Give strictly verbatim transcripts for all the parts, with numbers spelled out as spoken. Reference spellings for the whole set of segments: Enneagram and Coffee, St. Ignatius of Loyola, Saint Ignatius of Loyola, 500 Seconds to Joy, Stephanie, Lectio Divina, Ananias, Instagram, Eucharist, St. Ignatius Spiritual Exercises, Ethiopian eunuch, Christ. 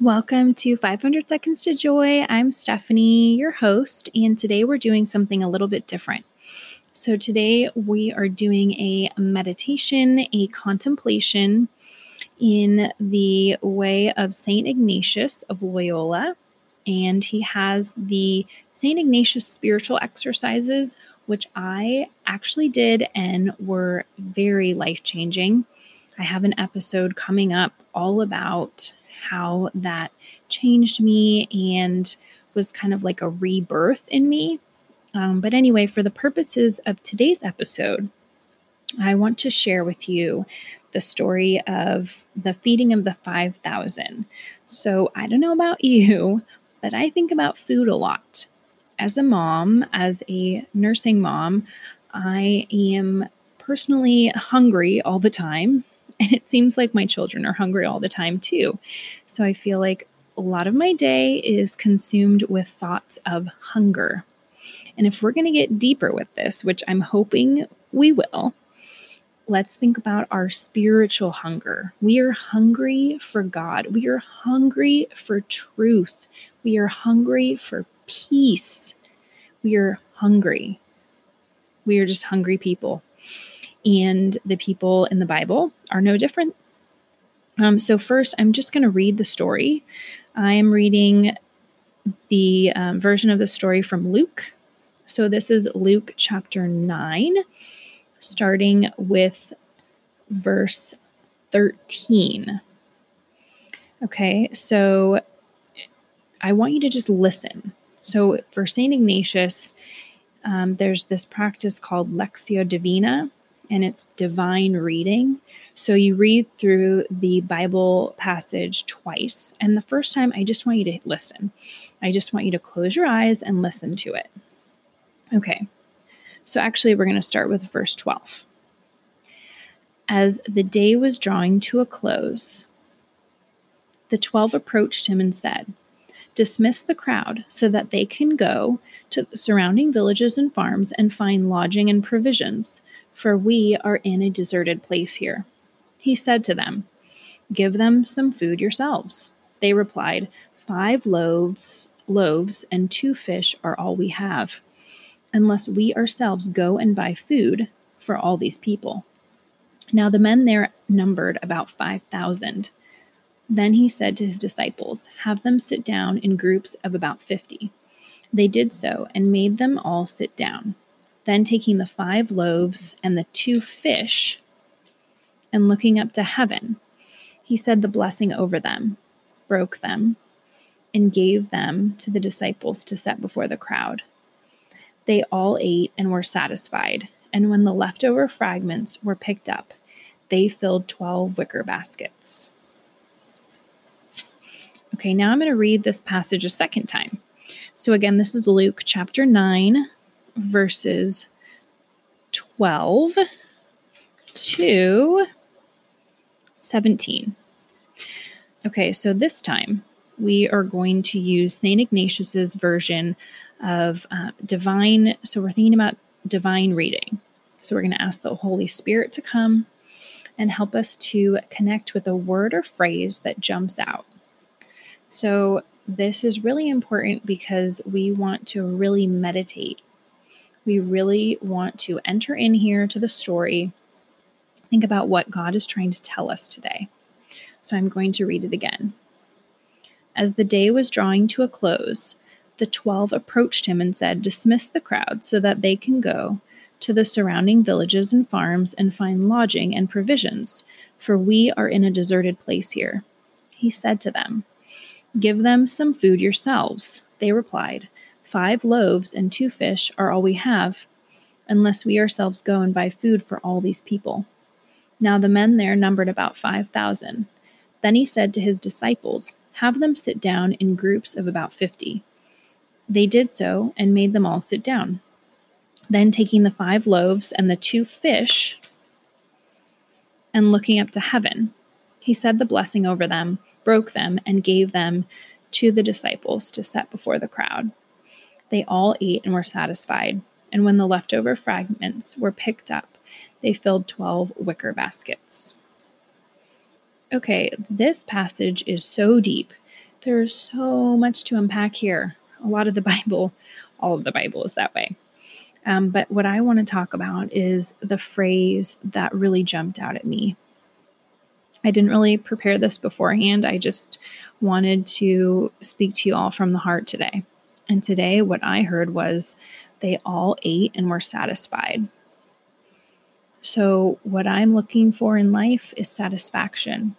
Welcome to five hundred Seconds to Joy. I'm Stephanie, your host, and today we're doing something a little bit different. So today we are doing a meditation, a contemplation in the way of Saint Ignatius of Loyola, and he has the Saint Ignatius Spiritual Exercises, which I actually did and were very life-changing. I have an episode coming up all about how that changed me and was kind of like a rebirth in me. Um, but anyway, for the purposes of today's episode, I want to share with you the story of the feeding of the five thousand. So I don't know about you, but I think about food a lot. As a mom, as a nursing mom, I am personally hungry all the time. And it seems like my children are hungry all the time too. So I feel like a lot of my day is consumed with thoughts of hunger. And if we're going to get deeper with this, which I'm hoping we will, let's think about our spiritual hunger. We are hungry for God. We are hungry for truth. We are hungry for peace. We are hungry. We are just hungry people. And the people in the Bible are no different. Um, so first, I'm just going to read the story. I'm reading the um, version of the story from Luke. So this is Luke chapter nine, starting with verse thirteen. Okay, so I want you to just listen. So for Saint Ignatius, um, there's this practice called Lectio Divina, and it's divine reading. So you read through the Bible passage twice. And the first time, I just want you to listen. I just want you to close your eyes and listen to it. Okay. So actually, we're going to start with verse twelve. As the day was drawing to a close, the twelve approached him and said, "Dismiss the crowd so that they can go to the surrounding villages and farms and find lodging and provisions, for we are in a deserted place here." He said to them, "Give them some food yourselves." They replied, five loaves, loaves and two fish are all we have, unless we ourselves go and buy food for all these people." Now the men there numbered about five thousand. Then he said to his disciples, "Have them sit down in groups of about fifty. They did so and made them all sit down. Then taking the five loaves and the two fish and looking up to heaven, he said the blessing over them, broke them, and gave them to the disciples to set before the crowd. They all ate and were satisfied, and when the leftover fragments were picked up, they filled twelve wicker baskets." Okay, now I'm going to read this passage a second time. So again, this is Luke chapter nine, verses twelve to seventeen. Okay, so this time we are going to use Saint Ignatius's version of uh, divine. So we're thinking about divine reading. So we're going to ask the Holy Spirit to come and help us to connect with a word or phrase that jumps out. So this is really important because we want to really meditate. We really want to enter in here to the story. Think about what God is trying to tell us today. So I'm going to read it again. As the day was drawing to a close, the twelve approached him and said, "Dismiss the crowd so that they can go to the surrounding villages and farms and find lodging and provisions, for we are in a deserted place here." He said to them, "Give them some food yourselves." They replied, Five loaves and two fish are all we have, unless we ourselves go and buy food for all these people." Now the men there numbered about five thousand. Then he said to his disciples, "Have them sit down in groups of about fifty. They did so and made them all sit down. Then taking the five loaves and the two fish and looking up to heaven, he said the blessing over them, broke them, and gave them to the disciples to set before the crowd. They all ate and were satisfied, and when the leftover fragments were picked up, they filled twelve wicker baskets. Okay, this passage is so deep There's so much to unpack here. A lot of the Bible, all of the Bible is that way. Um, but what I want to talk about is the phrase that really jumped out at me. I didn't really prepare this beforehand. I just wanted to speak to you all from the heart today. And today what I heard was they all ate and were satisfied. So what I'm looking for in life is satisfaction.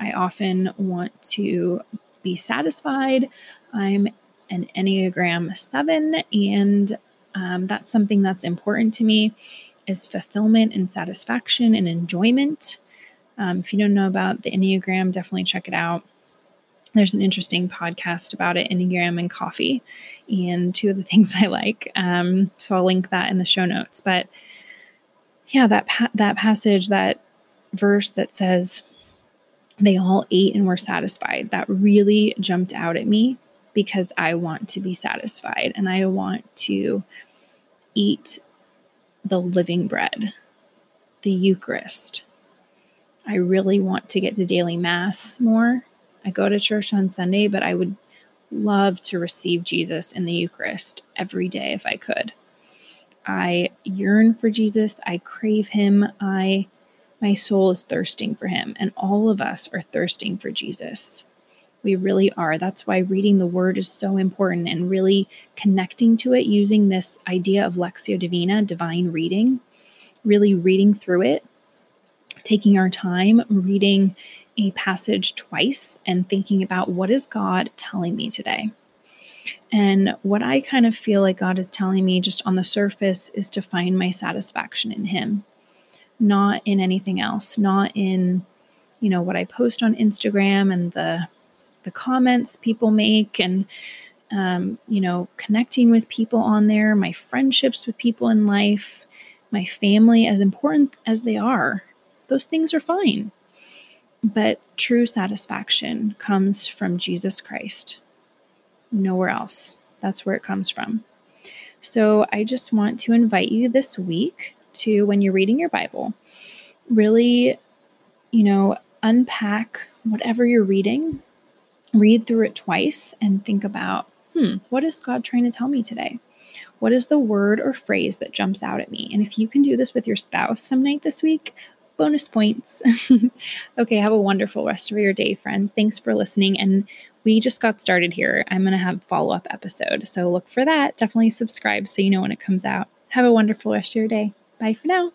I often want to be satisfied. I'm an Enneagram seven, and um, that's something that's important to me, is fulfillment and satisfaction and enjoyment. Um, if you don't know about the Enneagram, definitely check it out. There's an interesting podcast about it, Enneagram and Coffee, and two of the things I like. Um, so I'll link that in the show notes. But yeah, that pa- that passage, that verse that says they all ate and were satisfied, that really jumped out at me, because I want to be satisfied and I want to eat the living bread, the Eucharist. I really want to get to daily mass more. I go to church on Sunday, but I would love to receive Jesus in the Eucharist every day if I could. I yearn for Jesus. I crave him. I My soul is thirsting for him, and all of us are thirsting for Jesus. We really are. That's why reading the word is so important, and really connecting to it using this idea of Lectio Divina, divine reading, really reading through it, taking our time, reading a passage twice and thinking about, what is God telling me today? And what I kind of feel like God is telling me just on the surface is to find my satisfaction in him. Not in anything else, not in, you know, what I post on Instagram and the the comments people make, and, um, you know, connecting with people on there, my friendships with people in life, my family, as important as they are, those things are fine. But true satisfaction comes from Jesus Christ, nowhere else. That's where it comes from. So I just want to invite you this week to, when you're reading your Bible, really, you know, unpack whatever you're reading, read through it twice, and think about, hmm, what is God trying to tell me today? What is the word or phrase that jumps out at me? And if you can do this with your spouse some night this week, bonus points. Okay, have a wonderful rest of your day, friends. Thanks for listening. And we just got started here. I'm going to have a follow-up episode. So look for that. Definitely subscribe so you know when it comes out. Have a wonderful rest of your day. Bye for now.